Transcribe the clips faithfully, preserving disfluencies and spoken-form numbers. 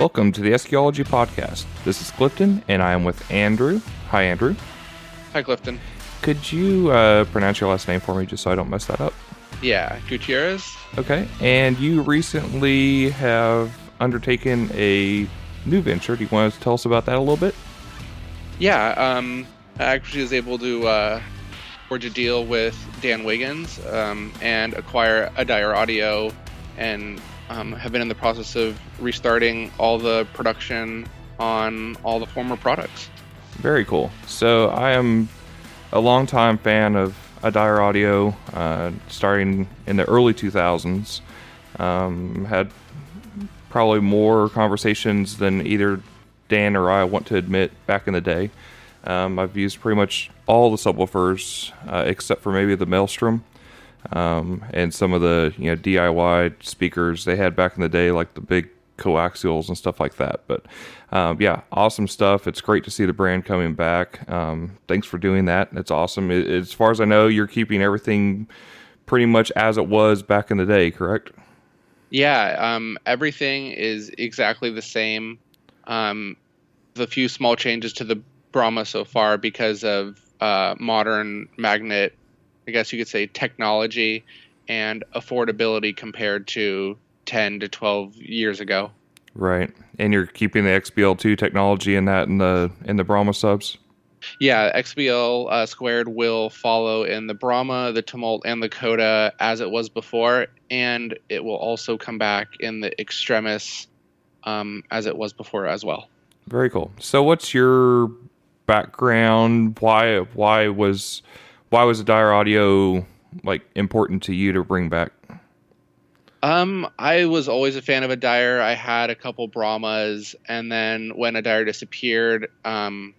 Welcome to the Eschiology Podcast. This is Clifton, and I am with Andrew. Hi, Andrew. Hi, Clifton. Could you uh, pronounce your last name for me just so I don't mess that up? Yeah, Gutierrez. Okay, and you recently have undertaken a new venture. Do you want to tell us about that a little bit? Yeah, um, I actually was able to uh, forge a deal with Dan Wiggins um, and acquire Adire Audio, and Um, have been in the process of restarting all the production on all the former products. Very cool. So I am a longtime fan of Adire Audio, uh, starting in the early two thousands. Um, had probably more conversations than either Dan or I want to admit back in the day. Um, I've used pretty much all the subwoofers, uh, except for maybe the Maelstrom. Um, and some of the, you know, D I Y speakers they had back in the day, like the big coaxials and stuff like that. But, um, yeah, awesome stuff. It's great to see the brand coming back. Um, thanks for doing that. It's awesome. It, as far as I know, you're keeping everything pretty much as it was back in the day, correct? Yeah. Um, everything is exactly the same. Um, the few small changes to the Brahma so far because of, uh, modern magnet, I guess you could say, technology and affordability compared to ten to twelve years ago. Right. And you're keeping the X B L two technology in that in the in the Brahma subs? Yeah, X B L uh, squared will follow in the Brahma, the Tumult, and the Coda as it was before, and it will also come back in the Extremis um, as it was before as well. Very cool. So what's your background? Why why was... Why was Adire Audio like important to you to bring back? Um, I was always a fan of Adire. I had a couple Brahmas, and then when Adire disappeared, um,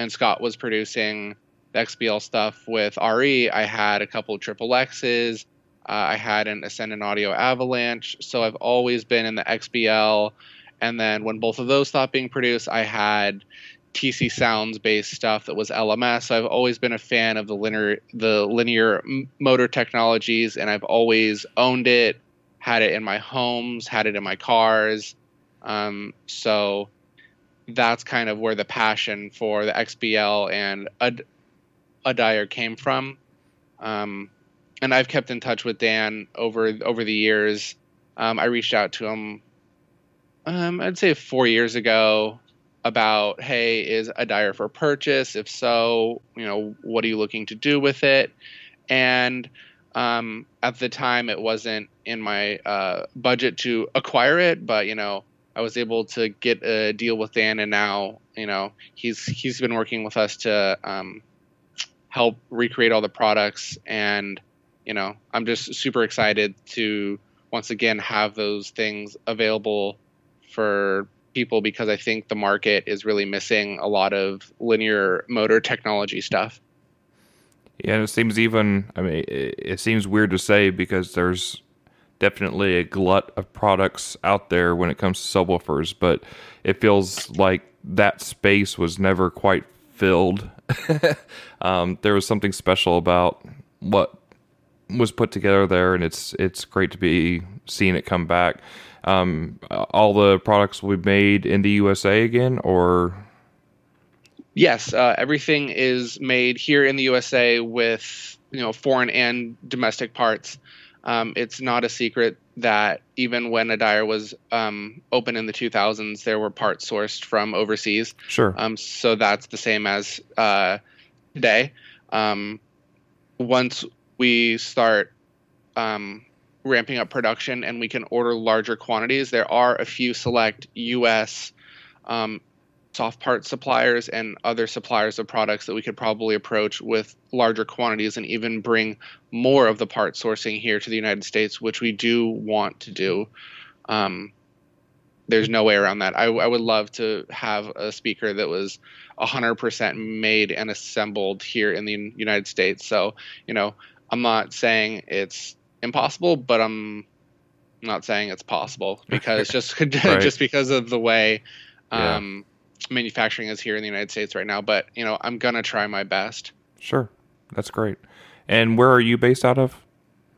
and Scott was producing the X B L stuff with R E, I had a couple triple X's. Uh, I had an Ascendant Audio Avalanche, so I've always been in the X B L. And then when both of those stopped being produced, I had T C Sounds based stuff that was L M S. So I've always been a fan of the linear the linear motor technologies, and I've always owned it, had it in my homes, had it in my cars. Um, so that's kind of where the passion for the X B L and Ad- Adire came from. Um, and I've kept in touch with Dan over over the years. Um, I reached out to him, um, I'd say four years ago, about, hey, is Adire for purchase? If so, you know, what are you looking to do with it? And um, at the time, it wasn't in my uh, budget to acquire it, but, you know, I was able to get a deal with Dan, and now, you know, he's he's been working with us to um, help recreate all the products. And, you know, I'm just super excited to, once again, have those things available for people, because I think the market is really missing a lot of linear motor technology stuff. Yeah, and it seems even, I mean, it, it seems weird to say, because there's definitely a glut of products out there when it comes to subwoofers, but it feels like that space was never quite filled. um, there was something special about what was put together there, and it's it's great to be seeing it come back. Um, all the products will be made in the U S A again, or? Yes, uh, everything is made here in the U S A with, you know, foreign and domestic parts. Um, it's not a secret that even when Adire was um, open in the two thousands, there were parts sourced from overseas. Sure. Um, so that's the same as uh, today. Um, once we start Um, ramping up production and we can order larger quantities, there are a few select U S um, soft part suppliers and other suppliers of products that we could probably approach with larger quantities and even bring more of the part sourcing here to the United States, which we do want to do. Um, there's no way around that. I, I would love to have a speaker that was one hundred percent made and assembled here in the United States. So, you know, I'm not saying it's impossible, but I'm not saying it's possible, because just right. just because of the way um, yeah. manufacturing is here in the United States right now. But, you know, I'm going to try my best. Sure. That's great. And where are you based out of?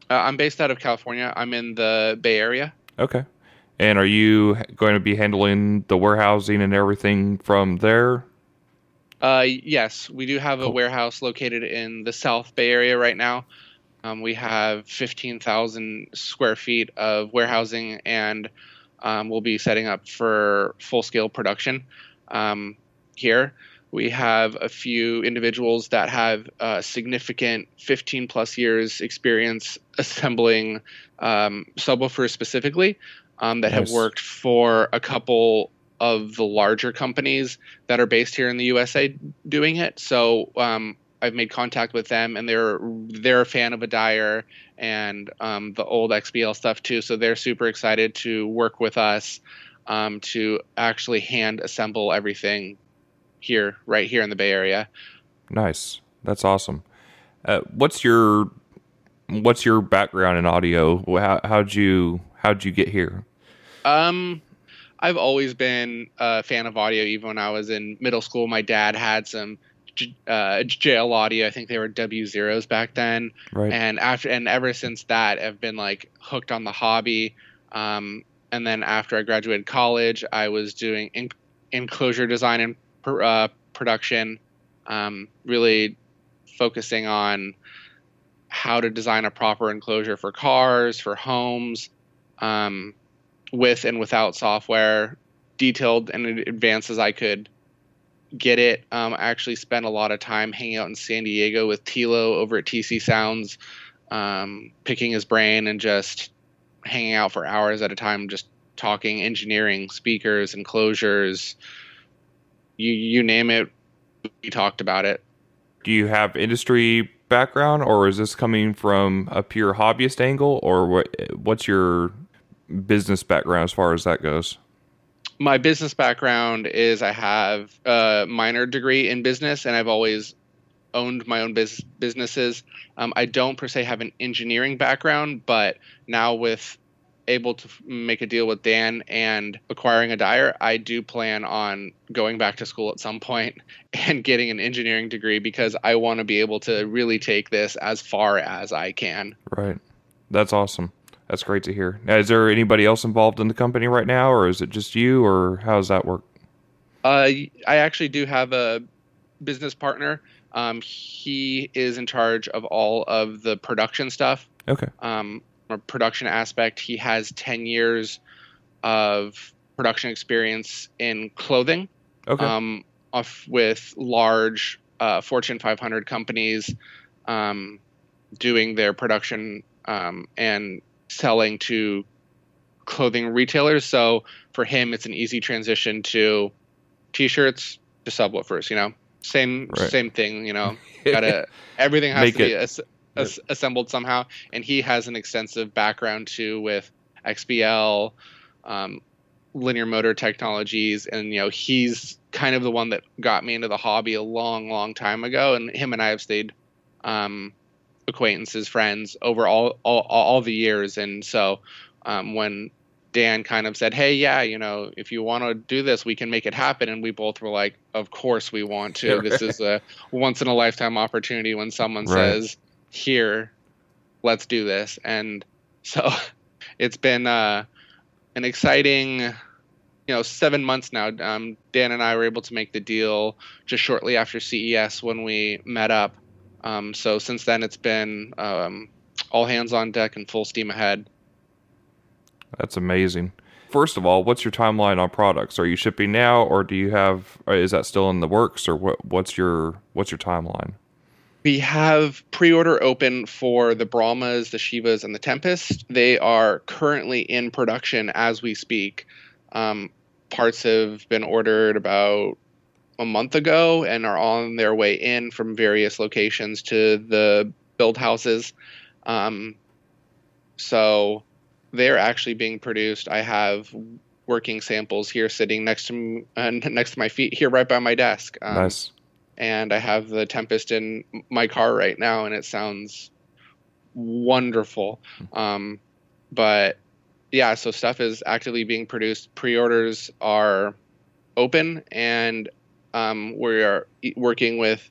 Uh, I'm based out of California. I'm in the Bay Area. Okay. And are you going to be handling the warehousing and everything from there? Uh, yes, we do have a warehouse located in the South Bay Area right now. Um, we have fifteen thousand square feet of warehousing, and um, we'll be setting up for full-scale production um, here. We have a few individuals that have uh, significant fifteen-plus years experience assembling um, subwoofers specifically um, that nice. Have worked for a couple of the larger companies that are based here in the U S A doing it. So um, I've made contact with them, and they're they're a fan of Adire and um, the old X B L stuff too. So they're super excited to work with us um, to actually hand assemble everything here, right here in the Bay Area. Nice. That's awesome. Uh, what's your what's your background in audio? How how'd you how'd you get here? Um, I've always been a fan of audio. Even when I was in middle school, my dad had some uh, J L Audio. I think they were W zeros back then. Right. And after and ever since that, I've been like hooked on the hobby. Um, and then after I graduated college, I was doing in- enclosure design and Uh, production, um, really focusing on how to design a proper enclosure for cars, for homes, um, with and without software, detailed and advanced as I could get it. Um, I actually spent a lot of time hanging out in San Diego with Tilo over at T C Sounds, um, picking his brain and just hanging out for hours at a time, just talking engineering, speakers, enclosures. You you name it, we talked about it. Do you have industry background, or is this coming from a pure hobbyist angle, or what? What's your business background as far as that goes? My business background is I have a minor degree in business, and I've always owned my own bus- businesses. Um, I don't per se have an engineering background, but now with able to make a deal with Dan and acquiring Adire, I do plan on going back to school at some point and getting an engineering degree, because I want to be able to really take this as far as I can. Right. That's awesome. That's great to hear. Now, is there anybody else involved in the company right now, or is it just you, or how does that work? Uh, I actually do have a business partner. Um, he is in charge of all of the production stuff. Okay. Um, or production aspect. He has ten years of production experience in clothing. Okay. Um, off with large uh, Fortune five hundred companies um, doing their production um, and selling to clothing retailers. So for him, it's an easy transition to t-shirts to subwoofers, you know, same, right. same thing, you know, gotta, everything has Make to be a, As assembled somehow, and he has an extensive background too with X B L, um, linear motor technologies, and you know he's kind of the one that got me into the hobby a long, long time ago. And him and I have stayed um, acquaintances, friends over all all, all the years. And so um, when Dan kind of said, "Hey, yeah, you know, if you want to do this, we can make it happen," and we both were like, "Of course we want to. This is a once in a lifetime opportunity when someone right. says." Here, let's do this. And so it's been uh an exciting you know seven months now. um Dan and I were able to make the deal just shortly after C E S when we met up, um so since then it's been um all hands on deck and full steam ahead. That's amazing. First of all, what's your timeline on products? Are you shipping now, or do you have or is that still in the works, or what what's your what's your timeline? We have pre-order open for the Brahmas, the Shivas, and the Tempest. They are currently in production as we speak. Um, parts have been ordered about a month ago and are on their way in from various locations to the build houses. Um, so they're actually being produced. I have working samples here sitting next to uh, next to my feet here right by my desk. Um, nice. And I have the Tempest in my car right now, and it sounds wonderful. Um, but, yeah, so stuff is actively being produced. Pre-orders are open, and um, we are working with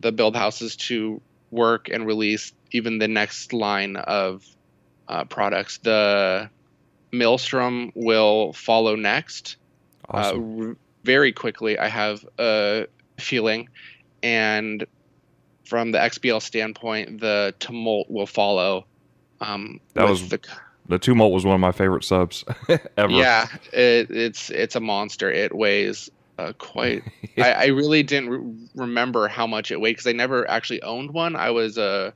the build houses to work and release even the next line of uh, products. The Maelstrom will follow next. Awesome. Uh, very quickly, I have a feeling. And from the X B L standpoint, the Tumult will follow. Um, that was the, the Tumult was one of my favorite subs ever. Yeah, it, it's it's a monster. It weighs uh, quite. I, I really didn't re- remember how much it weighed because I never actually owned one. I was a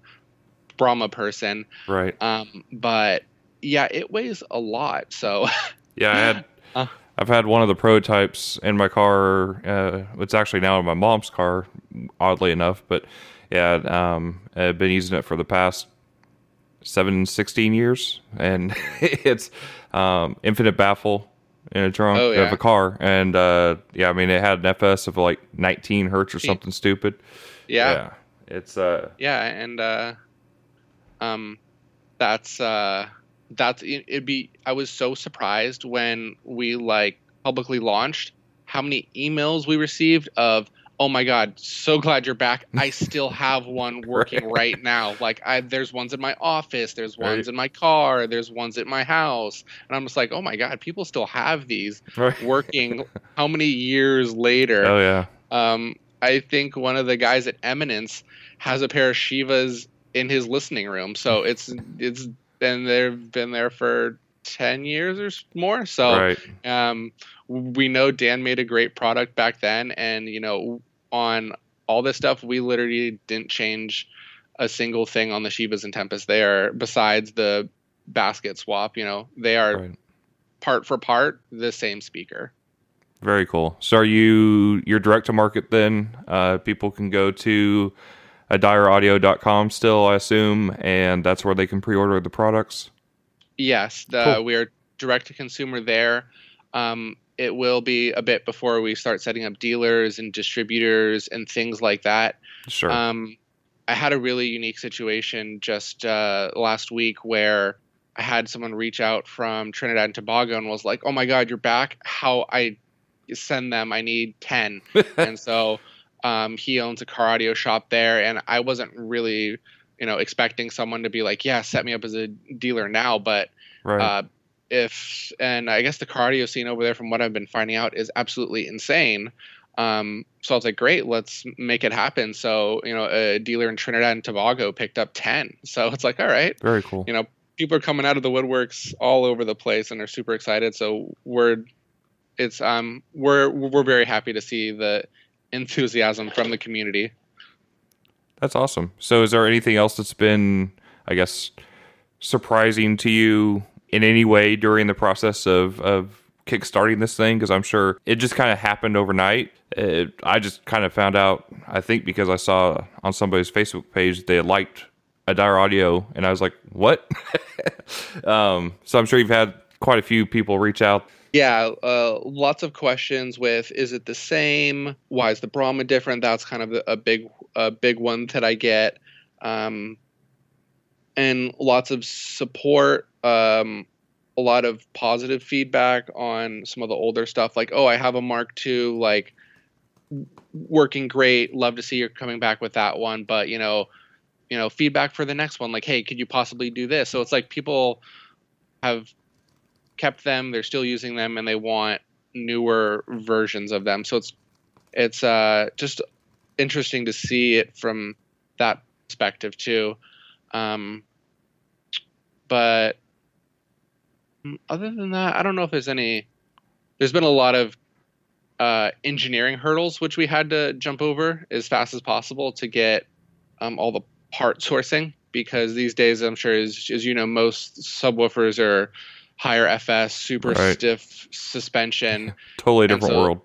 Brahma person, right? Um, but yeah, it weighs a lot. So yeah, I had. Uh, I've had one of the prototypes in my car. Uh, it's actually now in my mom's car, oddly enough. But yeah, um, I've been using it for the past seven, sixteen years. And it's um, infinite baffle in a trunk oh, yeah. of a car. And uh, yeah, I mean, it had an F S of like nineteen hertz or something stupid. Yeah. yeah. It's uh, yeah, and uh, um, that's. Uh, That's it'd be. I was so surprised when we like publicly launched how many emails we received of, oh my God, so glad you're back. I still have one working right. right now. Like I, there's ones in my office, there's ones right. in my car, there's ones at my house, and I'm just like, oh my God, people still have these right. working. How many years later? Oh yeah. Um, I think one of the guys at Eminence has a pair of Shivas in his listening room, so it's it's. And they've been there for ten years or more. So right. um, we know Dan made a great product back then. And, you know, on all this stuff, we literally didn't change a single thing on the Shivas and Tempest. They are, besides the basket swap, you know, they are right. part for part the same speaker. Very cool. So are you, you're direct to market then? Uh, people can go to adire audio dot com still, I assume, and that's where they can pre-order the products? Yes, the, cool. we are direct-to-consumer there. Um, it will be a bit before we start setting up dealers and distributors and things like that. Sure. Um, I had a really unique situation just uh, last week where I had someone reach out from Trinidad and Tobago and was like, oh my God, you're back. How I send them, I need ten. And so... Um, he owns a car audio shop there, and I wasn't really, you know, expecting someone to be like, yeah, set me up as a dealer now. But right. uh, if, and I guess the car audio scene over there, from what I've been finding out, is absolutely insane. Um, so I was like, great, let's make it happen. So, you know, a dealer in Trinidad and Tobago picked up ten. So it's like, all right. Very cool. You know, people are coming out of the woodworks all over the place and are super excited. So we're, it's, um, we're, we're very happy to see the enthusiasm from the community. That's awesome. So is there anything else that's been, I guess, surprising to you in any way during the process of, of kickstarting this thing? Because I'm sure it just kind of happened overnight. It, I just kind of found out, I think, because I saw on somebody's Facebook page they liked Adire Audio, and I was like, what? um, so I'm sure you've had quite a few people reach out. Yeah, uh, lots of questions with, is it the same? Why is the Brahma different? That's kind of a big a big one that I get. Um, and lots of support, um, a lot of positive feedback on some of the older stuff. Like, oh, I have a Mark two, like, working great. Love to see you're coming back with that one. But, you know, you know, feedback for the next one. Like, hey, could you possibly do this? So it's like people have... kept them, they're still using them, and they want newer versions of them. So it's it's uh, just interesting to see it from that perspective too. Um, but other than that, I don't know if there's any. There's been a lot of uh, engineering hurdles which we had to jump over as fast as possible to get um, all the part sourcing, because these days, I'm sure, as, as you know, most subwoofers are higher F S, super right. stiff suspension. Totally different so, world.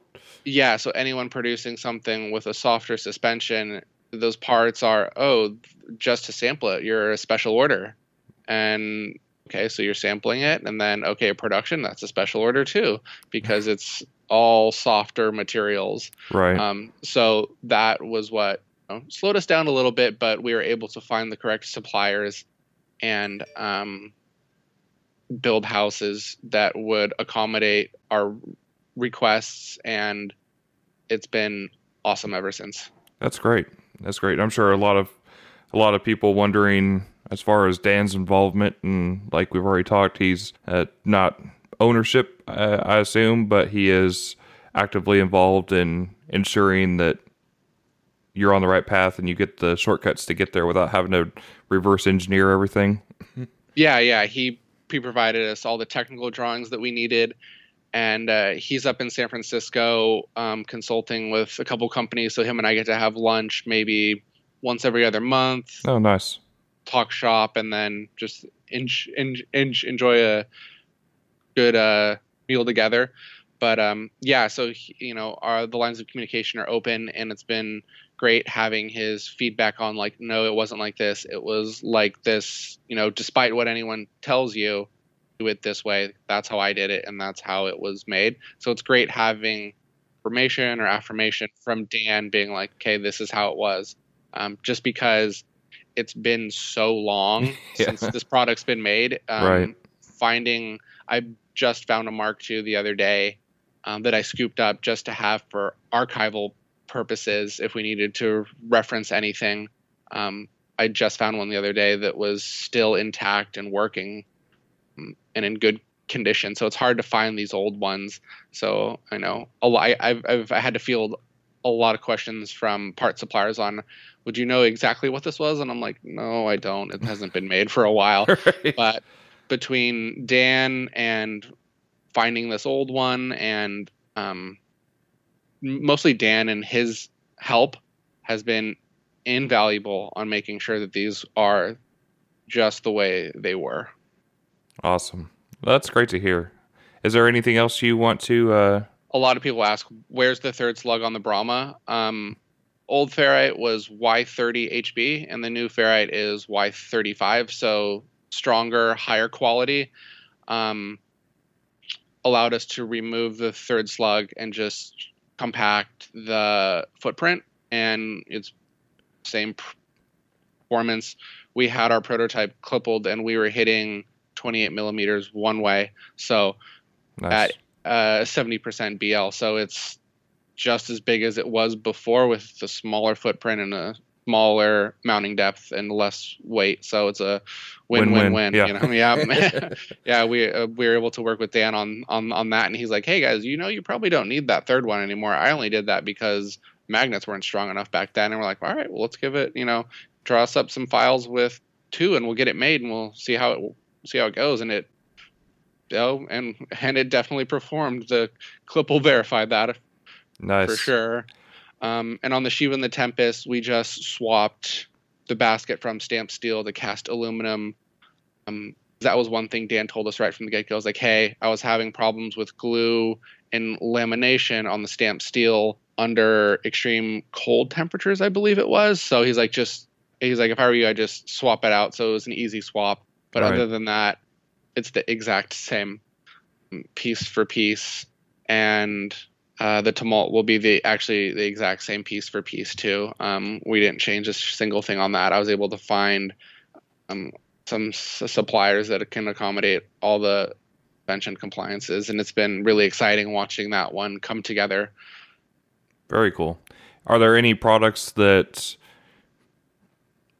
Yeah, so anyone producing something with a softer suspension, those parts are, oh, just to sample it, you're a special order. And, okay, so you're sampling it, and then, okay, production, that's a special order too, because it's all softer materials. Right. Um, so that was what you know, slowed us down a little bit, but we were able to find the correct suppliers and... um build houses that would accommodate our requests, and it's been awesome ever since. That's great. That's great. I'm sure a lot of a lot of people wondering as far as Dan's involvement, and like we've already talked, he's uh, not ownership, uh, I assume, but he is actively involved in ensuring that you're on the right path and you get the shortcuts to get there without having to reverse engineer everything. Yeah, yeah. He, he provided us all the technical drawings that we needed. And uh, he's up in San Francisco um, consulting with a couple companies. So him and I get to have lunch maybe once every other month. Oh, nice. Talk shop and then just in, in, in, enjoy a good uh, meal together. But um, yeah, so, you know, our, the lines of communication are open, and it's been great having his feedback on like, no, it wasn't like this. It was like this, you know, despite what anyone tells you. Do it this way. That's how I did it, and that's how it was made. So it's great having information or affirmation from Dan being like, okay, this is how it was. Um, just because it's been so long yeah. since this product's been made. Um, right. Finding, I just found a Mark two the other day um, that I scooped up just to have for archival purposes if we needed to reference anything. Um, I just found one the other day that was still intact and working and in good condition. So it's hard to find these old ones. So I know a lot, I've, I've I had to field a lot of questions from part suppliers on, would you know exactly what this was? And I'm like, no, I don't. It hasn't been made for a while. Right. But between Dan and finding this old one and um, mostly Dan and his help has been invaluable on making sure that these are just the way they were. Awesome. That's great to hear. Is there anything else you want to... Uh... A lot of people ask, where's the third slug on the Brahma? Um, old ferrite was Y thirty H B, and the new ferrite is Y thirty-five, so stronger, higher quality. Um, allowed us to remove the third slug and just compact the footprint, and it's same performance. We had our prototype clippled, and we were hitting twenty-eight millimeters one way, so nice. At uh, seventy percent B L, so it's just as big as it was before with the smaller footprint and a smaller mounting depth and less weight. So it's a win-win-win. Yeah, you know? yeah, yeah. We uh, we were able to work with Dan on on on that, and he's like, "Hey guys, you know, you probably don't need that third one anymore. I only did that because magnets weren't strong enough back then." And we're like, "All right, well, let's give it. You know, draw us up some files with two, and we'll get it made, and we'll see how it." see how it goes and it oh and and it definitely performed. The clip will verify that nice for sure. Um and on the Shiva and the Tempest, we just swapped the basket from stamped steel to cast aluminum. Um that was one thing Dan told us right from the get-go. I was like, hey, I was having problems with glue and lamination on the stamped steel under extreme cold temperatures, I believe it was. So he's like just he's like if I were you, I'd just swap it out. So it was an easy swap. But right. Other than that, it's the exact same piece for piece. And uh, the Tumult will be the actually the exact same piece for piece, too. Um, we didn't change a single thing on that. I was able to find um, some s- suppliers that can accommodate all the mentioned compliances. And it's been really exciting watching that one come together. Very cool. Are there any products that...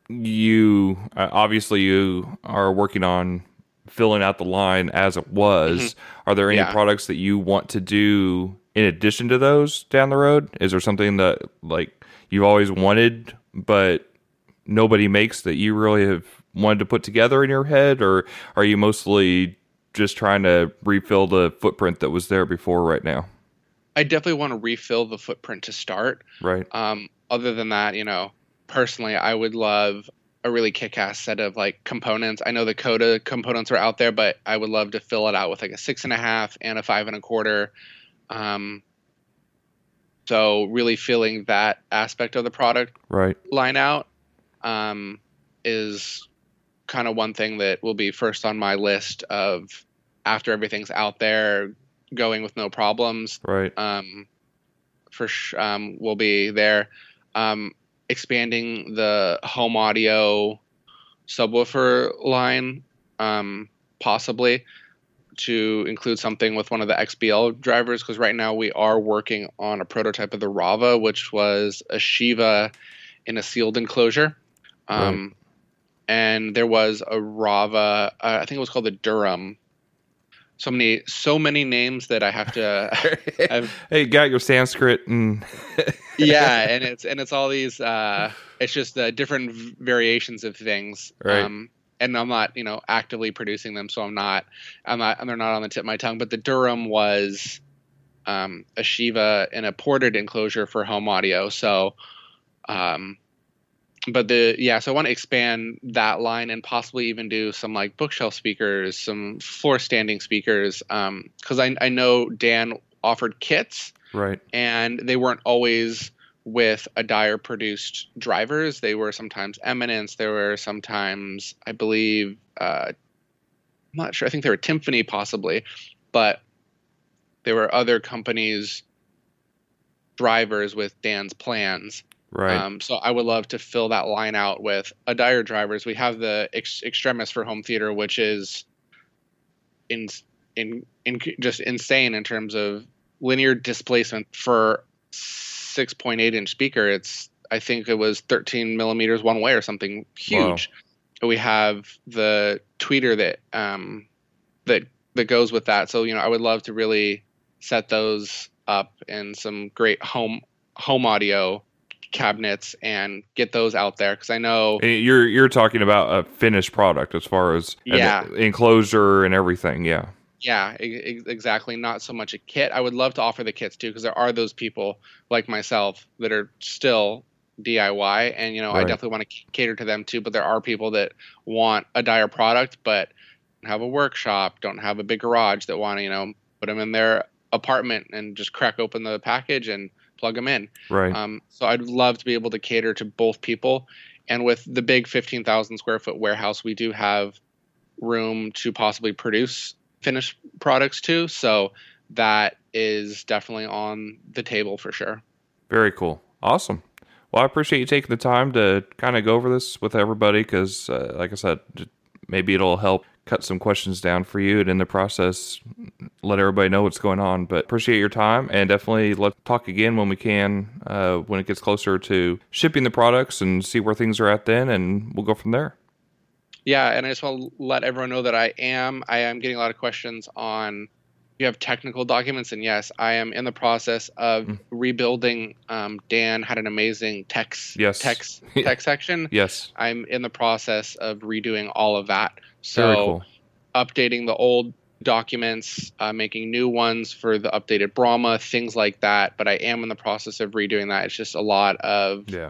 You uh, obviously you are working on filling out the line as it was. Mm-hmm. Are there any yeah. products that you want to do in addition to those down the road? Is there something that like you've always wanted but nobody makes that you really have wanted to put together in your head, or are you mostly just trying to refill the footprint that was there before right now? I definitely want to refill the footprint to start. Right. Um, other than that, you know. Personally, I would love a really kick-ass set of like components. I know the Coda components are out there, but I would love to fill it out with like a six and a half and a five and a quarter. Um, so really filling that aspect of the product right. line out um, is kind of one thing that will be first on my list of after everything's out there, going with no problems. Right. Um, for sh- um, will be there. Um, expanding the home audio subwoofer line, um, possibly to include something with one of the X B L drivers. Cause right now we are working on a prototype of the Rava, which was a Shiva in a sealed enclosure. Um, right. And there was a Rava, uh, I think it was called the Durham. So many, so many names that I have to. I've, hey, you got your Sanskrit and. Yeah, and it's and it's all these. Uh, it's just uh, different variations of things. Right. Um, and I'm not, you know, actively producing them, so I'm not. I'm not. They're not on the tip of my tongue. But the Durham was um, a Shiva in a ported enclosure for home audio. So, um, but the yeah, so I want to expand that line and possibly even do some like bookshelf speakers, some floor standing speakers, because um, I I know Dan offered kits. Right. And they weren't always with Adire produced drivers. They were sometimes Eminence. They were sometimes, I believe, uh, I'm not sure. I think they were Tymphany possibly, but there were other companies' drivers with Dan's plans. Right. Um, so I would love to fill that line out with Adire drivers. We have the ex- Extremis for home theater, which is in in in just insane in terms of linear displacement for six point eight inch speaker. It's, I think it was thirteen millimeters one way or something huge. Wow. We have the tweeter that, um, that, that goes with that. So, you know, I would love to really set those up in some great home, home audio cabinets and get those out there. Cause I know you're, you're talking about a finished product as far as yeah. an enclosure and everything. Yeah. Yeah, exactly. Not so much a kit. I would love to offer the kits too, because there are those people like myself that are still D I Y, and you know, right. I definitely want to cater to them too. But there are people that want a Adire product, but don't have a workshop, don't have a big garage, that want to, you know, put them in their apartment and just crack open the package and plug them in. Right. Um, so I'd love to be able to cater to both people, and with the big fifteen thousand square foot warehouse, we do have room to possibly produce finished products too, so that is definitely on the table for sure. Very cool. Awesome. Well, I appreciate you taking the time to kind of go over this with everybody, because uh, like I said, maybe it'll help cut some questions down for you, and in the process let everybody know what's going on. But appreciate your time, and definitely let's talk again when we can, uh, when it gets closer to shipping the products, and see where things are at then, and we'll go from there. Yeah, and I just want to let everyone know that I am I am getting a lot of questions on, you have technical documents, and yes, I am in the process of mm. rebuilding. Um, Dan had an amazing text yes. text text section. Yes, I'm in the process of redoing all of that. So Very cool. updating the old documents, uh, making new ones for the updated Brahma, things like that. But I am in the process of redoing that. It's just a lot of yeah.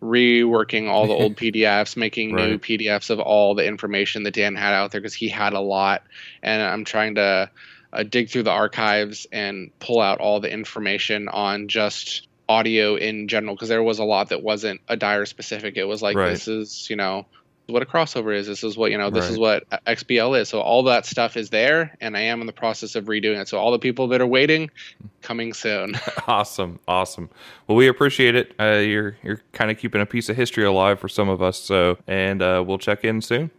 reworking all the old P D Fs, making right. new P D Fs of all the information that Dan had out there, because he had a lot, and I'm trying to uh, dig through the archives and pull out all the information on just audio in general, because there was a lot that wasn't Adire specific. It was like right. this is, you know, what a crossover is, this is what, you know, this right. is what X B L is. So all that stuff is there, and I am in the process of redoing it. So all the people that are waiting, coming soon. Awesome. Awesome. Well, we appreciate it. Uh, you're, you're kind of keeping a piece of history alive for some of us. So, and uh, we'll check in soon.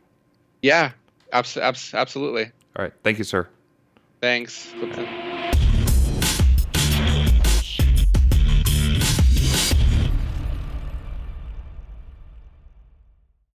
Yeah, abs- abs- absolutely. All right. Thank you, sir. Thanks.